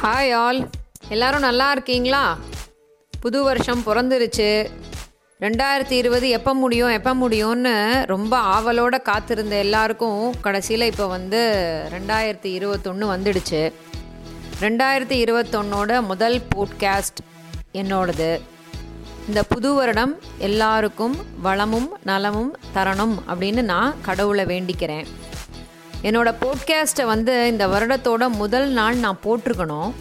Hi all, எல்லாரும் நல்லா இருக்கீங்களா? புது வருஷம் பிறந்துருச்சு. 2020 எப்போ முடியும்னு ரொம்ப ஆவலோடு காத்திருந்த எல்லாருக்கும் கடைசியில் இப்போ வந்து 2021 வந்துடுச்சு. 2021 முதல் போட்காஸ்ட் என்னோடது. இந்த புது வருடம் எல்லாருக்கும் வளமும் நலமும் தரணும் அப்படின்னு நான் கடவுளை வேண்டிக்கிறேன். என்னோடய போட்காஸ்ட்டை வந்து இந்த வருடத்தோட முதல் நாள் நான் போட்டிருக்கணும்.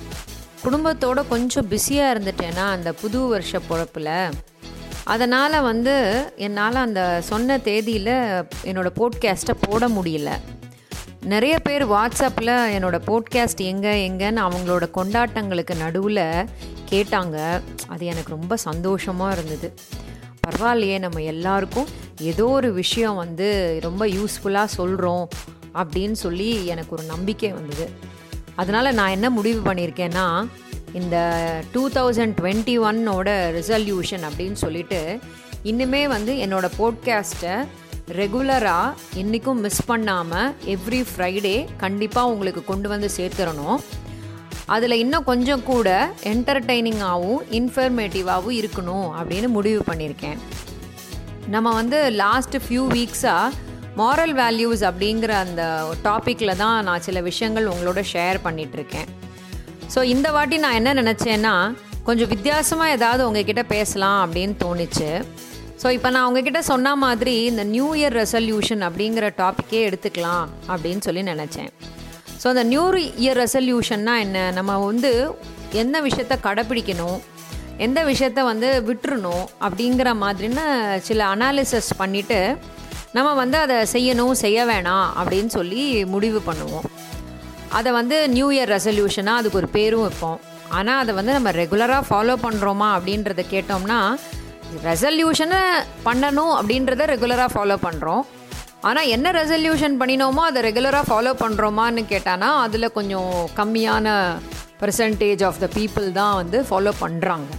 குடும்பத்தோடு கொஞ்சம் பிஸியாக இருந்துட்டேன்னா அந்த புது வருஷ பொழப்பில், அதனால் வந்து என்னால் அந்த சொன்ன தேதியில் என்னோடய போட்காஸ்ட்டை போட முடியல. நிறைய பேர் வாட்ஸ்அப்பில் என்னோடய போட்காஸ்ட் எங்கேன்னு அவங்களோட கொண்டாட்டங்களுக்கு நடுவில் கேட்டாங்க. அது எனக்கு ரொம்ப சந்தோஷமாக இருந்தது. பரவாயில்லையே, நம்ம எல்லாருக்கும் ஏதோ ஒரு விஷயம் வந்து ரொம்ப யூஸ்ஃபுல்லாக சொல்கிறோம் அப்படின்னு சொல்லி எனக்கு ஒரு நம்பிக்கை வந்தது. அதனால் நான் என்ன முடிவு பண்ணியிருக்கேன்னா, இந்த 2021 ரெசல்யூஷன் அப்படின்னு சொல்லிட்டு இன்னுமே வந்து என்னோடய போட்காஸ்ட்டை ரெகுலராக என்றைக்கும் மிஸ் பண்ணாமல் எவ்ரி ஃப்ரைடே கண்டிப்பாக உங்களுக்கு கொண்டு வந்து சேர்த்துறணும். அதில் இன்னும் கொஞ்சம் கூட என்டர்டெய்னிங்காகவும் இன்ஃபர்மேட்டிவாகவும் இருக்கணும் அப்படின்னு முடிவு பண்ணியிருக்கேன். நம்ம வந்து லாஸ்ட் ஃபியூ வீக்ஸாக moral values அப்படிங்கிற அந்த டாப்பிக்கில் தான் நான் சில விஷயங்கள் உங்களோட ஷேர் பண்ணிகிட்ருக்கேன். ஸோ இந்த வாட்டி நான் என்ன நினச்சேன்னா, கொஞ்சம் வித்தியாசமாக ஏதாவது உங்ககிட்ட பேசலாம் அப்படின்னு தோணுச்சு. ஸோ இப்போ நான் உங்ககிட்ட சொன்ன மாதிரி இந்த நியூ இயர் ரெசல்யூஷன் அப்படிங்கிற டாப்பிக்கே எடுத்துக்கலாம் அப்படின்னு சொல்லி நினச்சேன். ஸோ அந்த நியூ இயர் ரெசல்யூஷன்னா என்ன, நம்ம வந்து என்ன விஷயத்தை கடைப்பிடிக்கணும், எந்த விஷயத்த வந்து விட்டுறணும் அப்படிங்கிற மாதிரின்னு சில அனாலிசிஸ் பண்ணிவிட்டு நம்ம வந்து அதை செய்யணும், செய்ய வேணாம் அப்படின்னு சொல்லி முடிவு பண்ணுவோம். அதை வந்து நியூ இயர் ரெசல்யூஷனாக அதுக்கு ஒரு பேரும் வைப்போம். ஆனால் அதை வந்து நம்ம ரெகுலராக ஃபாலோ பண்ணுறோமா அப்படின்றத கேட்டோம்னா, ரெசல்யூஷனை பண்ணணும் அப்படின்றத ரெகுலராக ஃபாலோ பண்ணுறோம். ஆனால் என்ன ரெசல்யூஷன் பண்ணினோமோ அதை ரெகுலராக ஃபாலோ பண்ணுறோமான்னு கேட்டானா, அதில் கொஞ்சம் கம்மியான பெர்சன்டேஜ் ஆஃப் த பீப்புள் தான் வந்து ஃபாலோ பண்ணுறாங்க.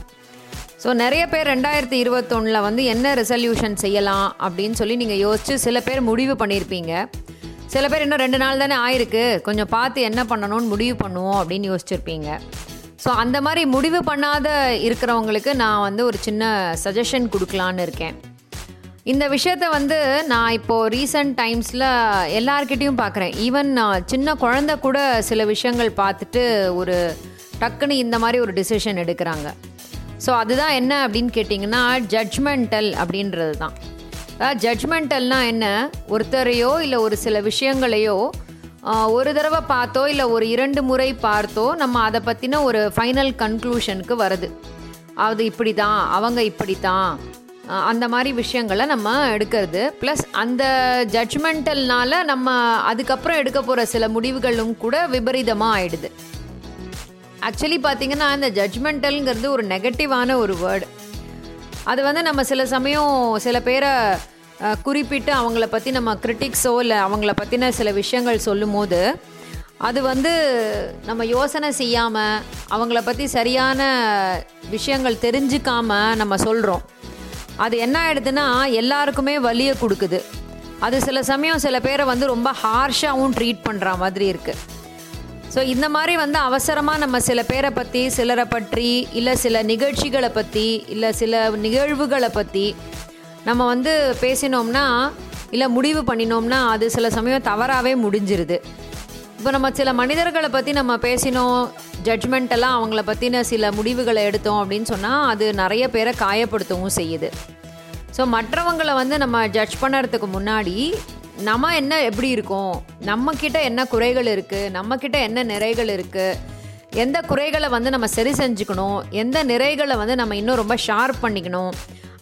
ஸோ நிறைய பேர் 2021 வந்து என்ன ரெசல்யூஷன் செய்யலாம் அப்படின்னு சொல்லி நீங்கள் யோசித்து சில பேர் முடிவு பண்ணியிருப்பீங்க. சில பேர் இன்னும் 2 நாள் தானே ஆயிருக்கு, கொஞ்சம் பார்த்து என்ன பண்ணணும்னு முடிவு பண்ணுவோம் அப்படின்னு யோசிச்சுருப்பீங்க. ஸோ அந்த மாதிரி முடிவு பண்ணாத இருக்கிறவங்களுக்கு நான் வந்து ஒரு சின்ன சஜஷன் கொடுக்கலான்னு இருக்கேன். இந்த விஷயத்தை வந்து நான் இப்போது ரீசண்ட் டைம்ஸில் எல்லார்கிட்டையும் பார்க்குறேன். ஈவன் சின்ன குழந்தை கூட சில விஷயங்கள் பார்த்துட்டு ஒரு டக்குன்னு இந்த மாதிரி ஒரு டிசிஷன் எடுக்கிறாங்க. ஸோ அதுதான் என்ன அப்படின்னு கேட்டிங்கன்னா, ஜட்ஜ்மெண்டல் அப்படின்றது தான். ஜட்ஜ்மெண்டல்னால் என்ன, ஒருத்தரையோ இல்லை ஒரு சில விஷயங்களையோ ஒரு தடவை பார்த்தோ இல்லை ஒரு 2 முறை பார்த்தோ நம்ம அதை பற்றின ஒரு ஃபைனல் கன்க்ளூஷனுக்கு வருது. அது இப்படி தான், அவங்க இப்படி தான், அந்த மாதிரி விஷயங்களை நம்ம எடுக்கிறது. ப்ளஸ் அந்த ஜட்ஜ்மெண்டல்னால் நம்ம அதுக்கப்புறம் எடுக்க போகிற சில முடிவுகளும் கூட விபரீதமாக ஆயிடுது. ஆக்சுவலி பார்த்திங்கன்னா, இந்த ஜட்ஜ்மெண்டல்ங்கிறது ஒரு நெகட்டிவான ஒரு வேர்டு. அது வந்து நம்ம சில சமயம் சில பேரை குறிப்பிட்டு அவங்கள பற்றி நம்ம கிரிட்டிக்ஸோ இல்லை அவங்கள பற்றின சில விஷயங்கள் சொல்லும் போது அது வந்து நம்ம யோசனை செய்யாமல் அவங்கள பற்றி சரியான விஷயங்கள் தெரிஞ்சுக்காமல் நம்ம சொல்கிறோம். அது என்ன ஆகிடுதுன்னா எல்லாருக்குமே வலியை கொடுக்குது. அது சில சமயம் சில பேரை வந்து ரொம்ப ஹார்ஷாகவும் ட்ரீட் பண்ணுற மாதிரி இருக்குது. ஸோ இந்த மாதிரி வந்து அவசரமாக நம்ம சில பேரை பற்றி, சிலரை பற்றி, இல்லை சில நிகழ்ச்சிகளை பற்றி, இல்லை சில நிகழ்வுகளை பற்றி நம்ம வந்து பேசினோம்னா இல்லை முடிவு பண்ணினோம்னா அது சில சமயம் தவறாகவே முடிஞ்சிருது. இப்போ நம்ம சில மனிதர்களை பற்றி நம்ம பேசினோம், ஜட்ஜ்மெண்டெல்லாம் அவங்கள பற்றின சில முடிவுகளை எடுத்தோம் அப்படின்னு சொன்னால் அது நிறைய பேரை காயப்படுத்தவும் செய்யுது. ஸோ மற்றவங்களை வந்து நம்ம ஜட்ஜ் பண்ணுறதுக்கு முன்னாடி நம்ம என்ன எப்படி இருக்கோம், நம்மக்கிட்ட என்ன குறைகள் இருக்குது, நம்மக்கிட்ட என்ன நிறைகள் இருக்குது, எந்த குறைகளை வந்து நம்ம சரி செஞ்சுக்கணும், எந்த நிறைகளை வந்து நம்ம இன்னும் ரொம்ப ஷார்ப் பண்ணிக்கணும்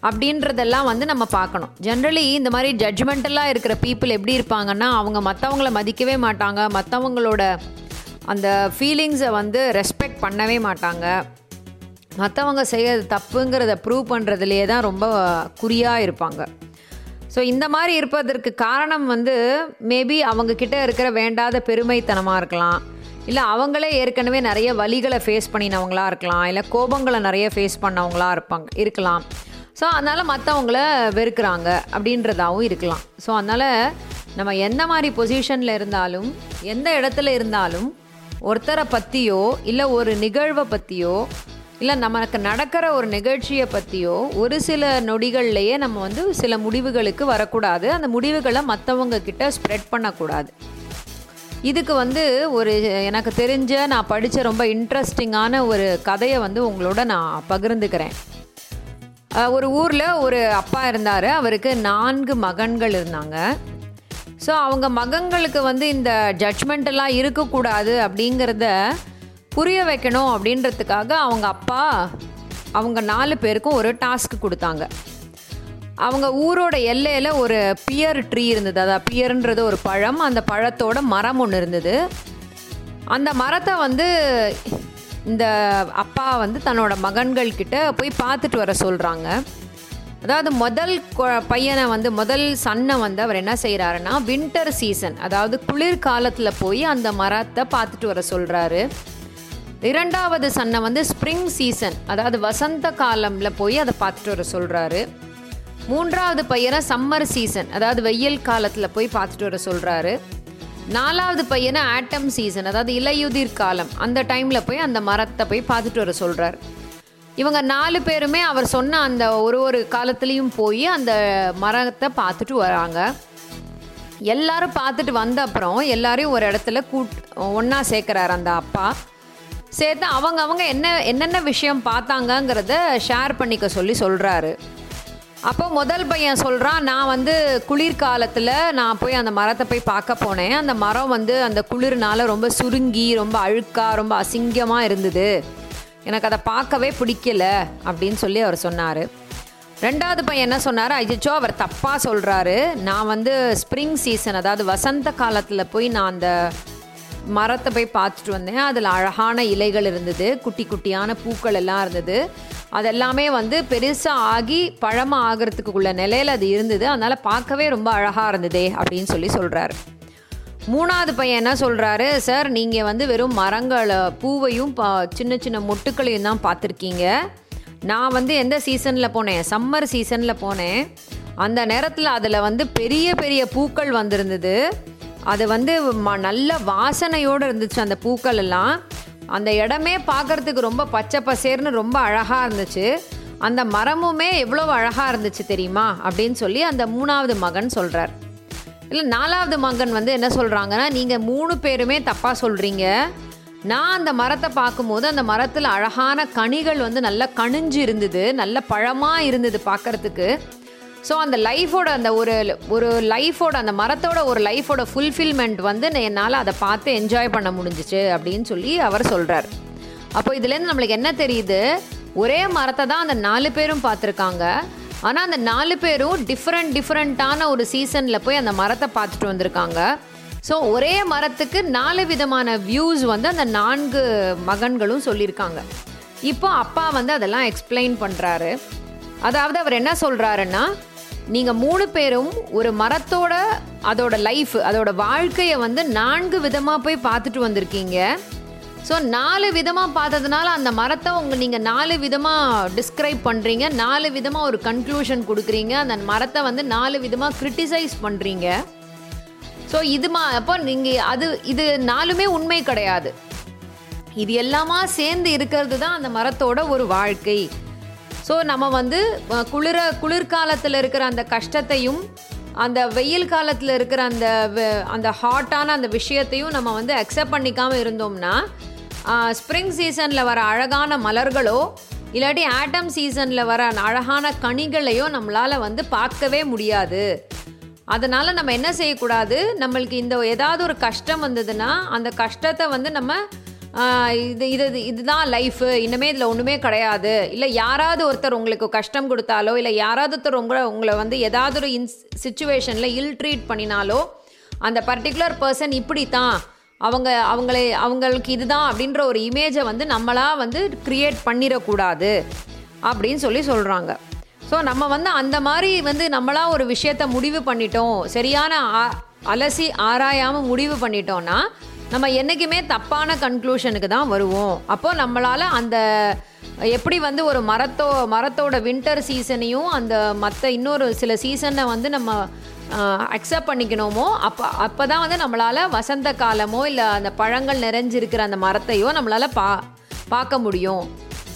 அப்படின்றதெல்லாம் வந்து நம்ம பார்க்கணும். ஜென்ரலி இந்த மாதிரி ஜட்ஜ்மெண்டலாக இருக்கிற பீப்புள் எப்படி இருப்பாங்கன்னா, அவங்க மற்றவங்கள மதிக்கவே மாட்டாங்க, மற்றவங்களோட அந்த ஃபீலிங்ஸை வந்து ரெஸ்பெக்ட் பண்ணவே மாட்டாங்க, மற்றவங்க செய்கிறது தப்புங்கிறத ப்ரூவ் பண்ணுறதுலையே தான் ரொம்ப குறியாக இருப்பாங்க. ஸோ இந்த மாதிரி இருப்பதற்கு காரணம் வந்து மேபி அவங்கக்கிட்ட இருக்கிற வேண்டாத பெருமைத்தனமாக இருக்கலாம், இல்லை அவங்களே ஏற்கனவே நிறைய வலிகளை ஃபேஸ் பண்ணினவங்களாக இருக்கலாம், இல்லை கோபங்களை நிறைய ஃபேஸ் பண்ணவங்களாக இருக்கலாம். ஸோ அதனால் மற்றவங்கள வெறுக்கிறாங்க அப்படின்றதாகவும் இருக்கலாம். ஸோ அதனால் நம்ம எந்த மாதிரி பொசிஷனில் இருந்தாலும், எந்த இடத்துல இருந்தாலும் ஒருத்தரை பற்றியோ இல்லை ஒரு நிகழ்வை பற்றியோ இல்லை நமக்கு நடக்கிற ஒரு நிகழ்ச்சியை பற்றியோ ஒரு சில நொடிகள்லையே நம்ம வந்து சில முடிவுகளுக்கு வரக்கூடாது. அந்த முடிவுகளை மற்றவங்க கிட்ட ஸ்ப்ரெட் பண்ணக்கூடாது. இதுக்கு வந்து ஒரு எனக்கு தெரிஞ்ச நான் படித்த ரொம்ப இன்ட்ரெஸ்டிங்கான ஒரு கதையை வந்து உங்களோட நான் பகிர்ந்துக்கிறேன். ஒரு ஊரில் ஒரு அப்பா இருந்தார். அவருக்கு 4 மகன்கள் இருந்தாங்க. ஸோ அவங்க மகன்களுக்கு வந்து இந்த ஜட்ஜ்மெண்டெல்லாம் இருக்கக்கூடாது அப்படிங்கிறத புரிய வைக்கணும் அப்படின்றதுக்காக அவங்க அப்பா அவங்க 4 பேருக்கும் ஒரு டாஸ்க் கொடுத்தாங்க. அவங்க ஊரோட எல்லையில் ஒரு பியர் ட்ரீ இருந்தது. அதாவது பியர்ன்றது ஒரு பழம், அந்த பழத்தோட மரம் ஒன்று இருந்தது. அந்த மரத்தை வந்து இந்த அப்பா வந்து தன்னோட மகன்கள்கிட்ட போய் பார்த்துட்டு வர சொல்கிறாங்க. அதாவது முதல் சன்னை வந்து அவர் என்ன செய்கிறாருன்னா வின்டர் சீசன், அதாவது குளிர்காலத்தில் போய் அந்த மரத்தை பார்த்துட்டு வர சொல்கிறாரு. 2வது சன்னை வந்து ஸ்ப்ரிங் சீசன், அதாவது வசந்த காலமில் போய் அதை பார்த்துட்டு வர சொல்கிறாரு. 3வது பையனை சம்மர் சீசன், அதாவது வெயில் காலத்தில் போய் பார்த்துட்டு வர சொல்கிறாரு. 4வது பையனை ஆட்டம் சீசன், அதாவது இலையுதிர் காலம், அந்த டைமில் போய் அந்த மரத்தை போய் பார்த்துட்டு வர சொல்கிறார். இவங்க 4 பேருமே அவர் சொன்ன அந்த ஒரு காலத்துலேயும் போய் அந்த மரத்தை பார்த்துட்டு வராங்க. எல்லாரும் பார்த்துட்டு வந்த அப்புறம் எல்லாரையும் ஒரு இடத்துல ஒன்றா சேர்க்குறாரு அந்த அப்பா. சேர்த்து அவங்க என்னென்ன விஷயம் பார்த்தாங்கங்கிறத ஷேர் பண்ணிக்க சொல்கிறாரு. அப்போ முதல் பையன் சொல்கிறான், நான் வந்து குளிர்காலத்தில் நான் போய் அந்த மரத்தை போய் பார்க்க போனேன். அந்த மரம் வந்து அந்த குளிர்னால ரொம்ப சுருங்கி ரொம்ப அழுக்காக ரொம்ப அசிங்கமாக இருந்தது. எனக்கு அதை பார்க்கவே பிடிக்கல அப்படின்னு சொல்லி அவர் சொன்னார். 2வது பையன் என்ன சொன்னார், ஐயோ அவர் தப்பாக சொல்கிறாரு, நான் வந்து ஸ்ப்ரிங் சீசன், அதாவது வசந்த காலத்தில் போய் நான் அந்த மரத்தை போய் பார்த்துட்டு வந்தேன். அதில் அழகான இலைகள் இருந்தது, குட்டி குட்டியான பூக்கள் எல்லாம் இருந்தது, அதெல்லாமே வந்து பெருசாக ஆகி பழமாக ஆகிறதுக்குள்ள நிலையில் அது இருந்தது, அதனால் பார்க்கவே ரொம்ப அழகாக இருந்ததே அப்படின்னு சொல்கிறாரு. 3வது பையன் என்ன சொல்கிறாரு, சார் நீங்கள் வந்து வெறும் மரங்களை பூவையும் சின்ன சின்ன மொட்டுக்களையும் தான் பார்த்துருக்கீங்க. நான் வந்து எந்த சீசனில் போனேன், சம்மர் சீசனில் போனேன். அந்த நேரத்தில் அதில் வந்து பெரிய பெரிய பூக்கள் வந்திருந்தது. அது வந்து நல்ல வாசனையோடு இருந்துச்சு. அந்த பூக்கள் எல்லாம் அந்த இடமே பார்க்குறதுக்கு ரொம்ப பச்சை பசேர்னு ரொம்ப அழகாக இருந்துச்சு. அந்த மரமுமே எவ்வளோ அழகாக இருந்துச்சு தெரியுமா அப்படின்னு சொல்லி அந்த 3வது மகன் சொல்கிறார். இல்லை 4வது மகன் வந்து என்ன சொல்கிறாங்கன்னா, நீங்கள் 3 பேருமே தப்பாக சொல்கிறீங்க. நான் அந்த மரத்தை பார்க்கும்போது அந்த மரத்தில் அழகான கனிகள் வந்து நல்லா கனிஞ்சு இருந்தது, நல்ல பழமாக இருந்தது பார்க்குறதுக்கு. ஸோ அந்த லைஃபோட அந்த ஒரு லைஃபோட அந்த மரத்தோட ஒரு லைஃபோட ஃபுல்ஃபில்மெண்ட் வந்து என்னால் அதை பார்த்து என்ஜாய் பண்ண முடிஞ்சிச்சு அப்படின்னு சொல்லி அவர் சொல்கிறார். அப்போ இதுலேருந்து நம்மளுக்கு என்ன தெரியுது, ஒரே மரத்தை தான் அந்த 4 பேரும் பார்த்துருக்காங்க. ஆனால் அந்த 4 பேரும் டிஃப்ரெண்ட்டான ஒரு சீசனில் போய் அந்த மரத்தை பார்த்துட்டு வந்திருக்காங்க. ஸோ ஒரே மரத்துக்கு 4 விதமான வியூஸ் வந்து அந்த 4 மகன்களும் சொல்லியிருக்காங்க. இப்போ அப்பா வந்து அதெல்லாம் எக்ஸ்பிளைன் பண்ணுறாரு. அதாவது அவர் என்ன சொல்கிறாருன்னா, நீங்கள் 3 பேரும் ஒரு மரத்தோட அதோட லைஃப் அதோட வாழ்க்கையை வந்து 4 விதமாக போய் பார்த்துட்டு வந்திருக்கீங்க. ஸோ 4 விதமாக பார்த்ததுனால அந்த மரத்தை நீங்கள் 4 விதமாக டிஸ்கிரைப் பண்ணுறீங்க, 4 விதமாக ஒரு கன்க்ளூஷன் கொடுக்குறீங்க, அந்த மரத்தை வந்து 4 விதமாக கிரிட்டிசைஸ் பண்ணுறீங்க. ஸோ அப்போ நீங்கள் இது 4மே உண்மை கிடையாது. இது எல்லாமா சேர்ந்து இருக்கிறது தான் அந்த மரத்தோட ஒரு வாழ்க்கை. ஸோ நம்ம வந்து குளிர்காலத்தில் இருக்கிற அந்த கஷ்டத்தையும் அந்த வெயில் காலத்தில் இருக்கிற அந்த ஹாட்டான அந்த விஷயத்தையும் நம்ம வந்து அக்செப்ட் பண்ணிக்காமல் இருந்தோம்னா, ஸ்ப்ரிங் சீசனில் வர அழகான மலர்களோ இல்லாட்டி ஆட்டம் சீசனில் வர அழகான கனிகளையோ நம்மளால் வந்து பார்க்கவே முடியாது. அதனால் நம்ம என்ன செய்யக்கூடாது, நம்மளுக்கு ஏதாவது ஒரு கஷ்டம் வந்ததுன்னா அந்த கஷ்டத்தை வந்து நம்ம இதுதான் லைஃபு, இன்னமே இதில் ஒன்றுமே கிடையாது, இல்லை யாராவது ஒருத்தர் உங்களுக்கு கஷ்டம் கொடுத்தாலோ இல்லை யாராவது ஒருத்தர் உங்களை வந்து ஏதாவது ஒரு சிச்சுவேஷனில் இல் ட்ரீட் பண்ணினாலோ அந்த பர்டிகுலர் பர்சன் இப்படி தான் அவங்களுக்கு இதுதான் அப்படின்ற ஒரு இமேஜை வந்து நம்மளாக வந்து க்ரியேட் பண்ணிடக்கூடாது அப்படின்னு சொல்கிறாங்க. ஸோ நம்ம வந்து அந்த மாதிரி வந்து நம்மளாக ஒரு விஷயத்தை முடிவு பண்ணிட்டோம், சரியான அலசி ஆராயாமல் முடிவு பண்ணிட்டோன்னா நம்ம என்றைக்குமே தப்பான கன்க்ளூஷனுக்கு தான் வருவோம். அப்போது நம்மளால் அந்த எப்படி வந்து ஒரு மரத்தோட வின்டர் சீசனையும் அந்த மற்ற இன்னொரு சில சீசனை வந்து நம்ம அக்செப்ட் பண்ணிக்கணுமோ அப்போ தான் வந்து நம்மளால் வசந்த காலமோ இல்லை அந்த பழங்கள் நிறைஞ்சிருக்கிற அந்த மரத்தையோ நம்மளால் பார்க்க முடியும்.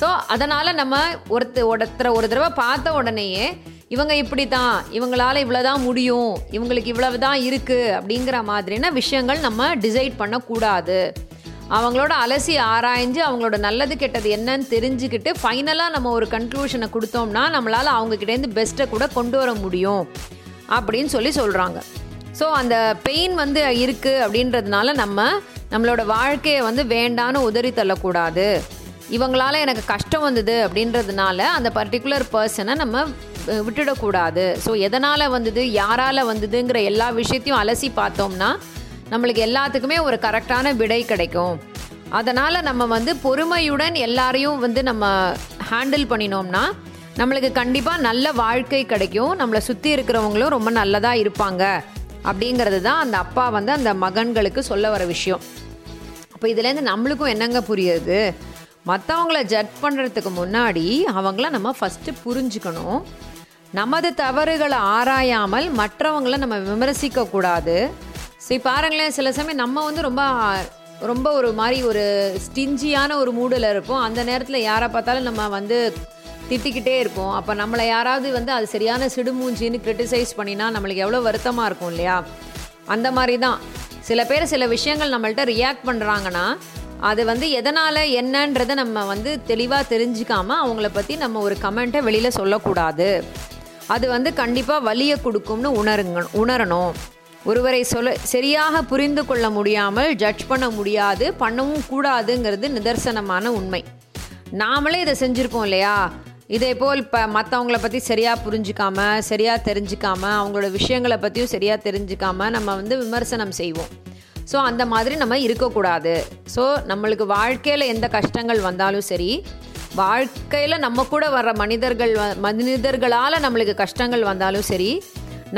ஸோ அதனால் நம்ம ஒரு தடவை பார்த்த உடனேயே இவங்க இப்படி தான், இவங்களால் இவ்வளோதான் முடியும், இவங்களுக்கு இவ்வளவு தான் இருக்குது அப்படிங்கிற மாதிரியான விஷயங்கள் நம்ம டிசைட் பண்ணக்கூடாது. அவங்களோட அலசி ஆராய்ஞ்சு அவங்களோட நல்லது கெட்டது என்னன்னு தெரிஞ்சுக்கிட்டு ஃபைனலாக நம்ம ஒரு கன்க்ளூஷனை கொடுத்தோம்னா நம்மளால் அவங்கக்கிட்டேருந்து பெஸ்ட்டை கூட கொண்டு வர முடியும் அப்படின்னு சொல்கிறாங்க. ஸோ அந்த பெயின் வந்து இருக்குது அப்படின்றதுனால நம்மளோட வாழ்க்கையை வந்து வேண்டான்னு உதறி தள்ளக்கூடாது. இவங்களால் எனக்கு கஷ்டம் வந்தது அப்படின்றதுனால அந்த பர்டிகுலர் பர்சனை நம்ம விட்டுடக்கூடாது. ஸோ எதனால் வந்தது, யாரால் வந்ததுங்கிற எல்லா விஷயத்தையும் அலசி பார்த்தோம்னா நம்மளுக்கு எல்லாத்துக்குமே ஒரு கரெக்டான விடை கிடைக்கும். அதனால் நம்ம வந்து பொறுமையுடன் எல்லாரையும் வந்து நம்ம ஹேண்டில் பண்ணினோம்னா நம்மளுக்கு கண்டிப்பாக நல்ல வாழ்க்கை கிடைக்கும். நம்மளை சுற்றி இருக்கிறவங்களும் ரொம்ப நல்லதாக இருப்பாங்க அப்படிங்கிறது தான் அந்த அப்பா வந்து அந்த மகன்களுக்கு சொல்ல வர விஷயம். அப்போ இதுலேருந்து நம்மளுக்கும் என்னங்க புரியுது, மற்றவங்கள ஜட்ஜ் பண்ணுறதுக்கு முன்னாடி அவங்கள நம்ம ஃபஸ்ட்டு புரிஞ்சுக்கணும். நமது தவறுகளை ஆராயாமல் மற்றவங்கள நம்ம விமர்சிக்கக்கூடாது. சரி பாருங்களேன், சில சமயம் நம்ம வந்து ரொம்ப ரொம்ப ஒரு மாதிரி ஒரு ஸ்டிஞ்சியான ஒரு மூடில் இருப்போம். அந்த நேரத்தில் யாரை பார்த்தாலும் நம்ம வந்து திட்டிக்கிட்டே இருப்போம். அப்போ நம்மளை யாராவது வந்து அது சரியான சிடுமூஞ்சின்னு கிரிட்டிசைஸ் பண்ணினா நம்மளுக்கு எவ்வளோ வருத்தமாக இருக்கும் இல்லையா? அந்த மாதிரி தான் சில பேர் சில விஷயங்கள் நம்மள்கிட்ட ரியாக்ட் பண்ணுறாங்கன்னா அது வந்து எதனால் என்னன்றதை நம்ம வந்து தெளிவாக தெரிஞ்சுக்காமல் அவங்கள பற்றி நம்ம ஒரு கமெண்ட்டை வெளியில் சொல்லக்கூடாது. அது வந்து கண்டிப்பாக வலியை கொடுக்கும்னு உணரணும். ஒருவரை சரியாக புரிந்து கொள்ள முடியாமல் ஜட்ஜ் பண்ண முடியாது, பண்ணவும் கூடாதுங்கிறது நிதர்சனமான உண்மை. நாமளே இதை செஞ்சுருக்கோம் இல்லையா? இதே போல் இப்போ மற்றவங்கள பற்றி சரியாக புரிஞ்சிக்காமல் சரியாக தெரிஞ்சிக்காமல் அவங்களோட விஷயங்களை பற்றியும் சரியாக தெரிஞ்சிக்காமல் நம்ம வந்து விமர்சனம் செய்வோம். ஸோ அந்த மாதிரி நம்ம இருக்கக்கூடாது. ஸோ நம்மளுக்கு வாழ்க்கையில் எந்த கஷ்டங்கள் வந்தாலும் சரி, வாழ்க்கையில் நம்ம கூட வர்ற மனிதர்களால் நம்மளுக்கு கஷ்டங்கள் வந்தாலும் சரி,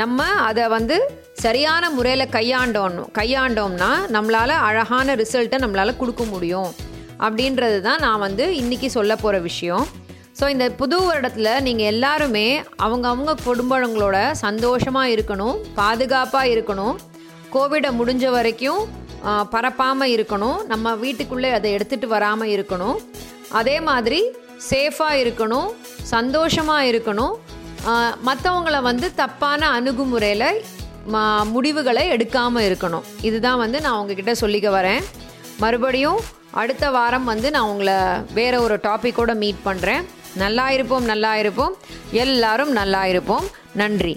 நம்ம அதை வந்து சரியான முறையில் கையாண்டோம்னா நம்மளால் அழகான ரிசல்ட்டை நம்மளால் கொடுக்க முடியும் அப்படின்றது தான் நான் வந்து இன்றைக்கி சொல்ல போகிற விஷயம். ஸோ இந்த புது வருடத்தில் நீங்கள் எல்லாருமே அவங்க குடும்பங்களோட சந்தோஷமாக இருக்கணும், பாதுகாப்பாக இருக்கணும், கோவிடை முடிஞ்ச வரைக்கும் பரப்பாமல் இருக்கணும், நம்ம வீட்டுக்குள்ளே அதை எடுத்துகிட்டு வராமல் இருக்கணும், அதே மாதிரி சேஃபாக இருக்கணும், சந்தோஷமாக இருக்கணும், மற்றவங்கள வந்து தப்பான அணுகுமுறையில் முடிவுகளை எடுக்காமல் இருக்கணும். இதுதான் வந்து நான் உங்ககிட்ட சொல்லிக்க வரேன். மறுபடியும் அடுத்த வாரம் வந்து நான் உங்களை வேறு ஒரு டாப்பிக்கோடு மீட் பண்ணுறேன். நல்லா இருப்போம், நல்லா இருப்போம், எல்லாரும் நல்லா இருப்போம். நன்றி.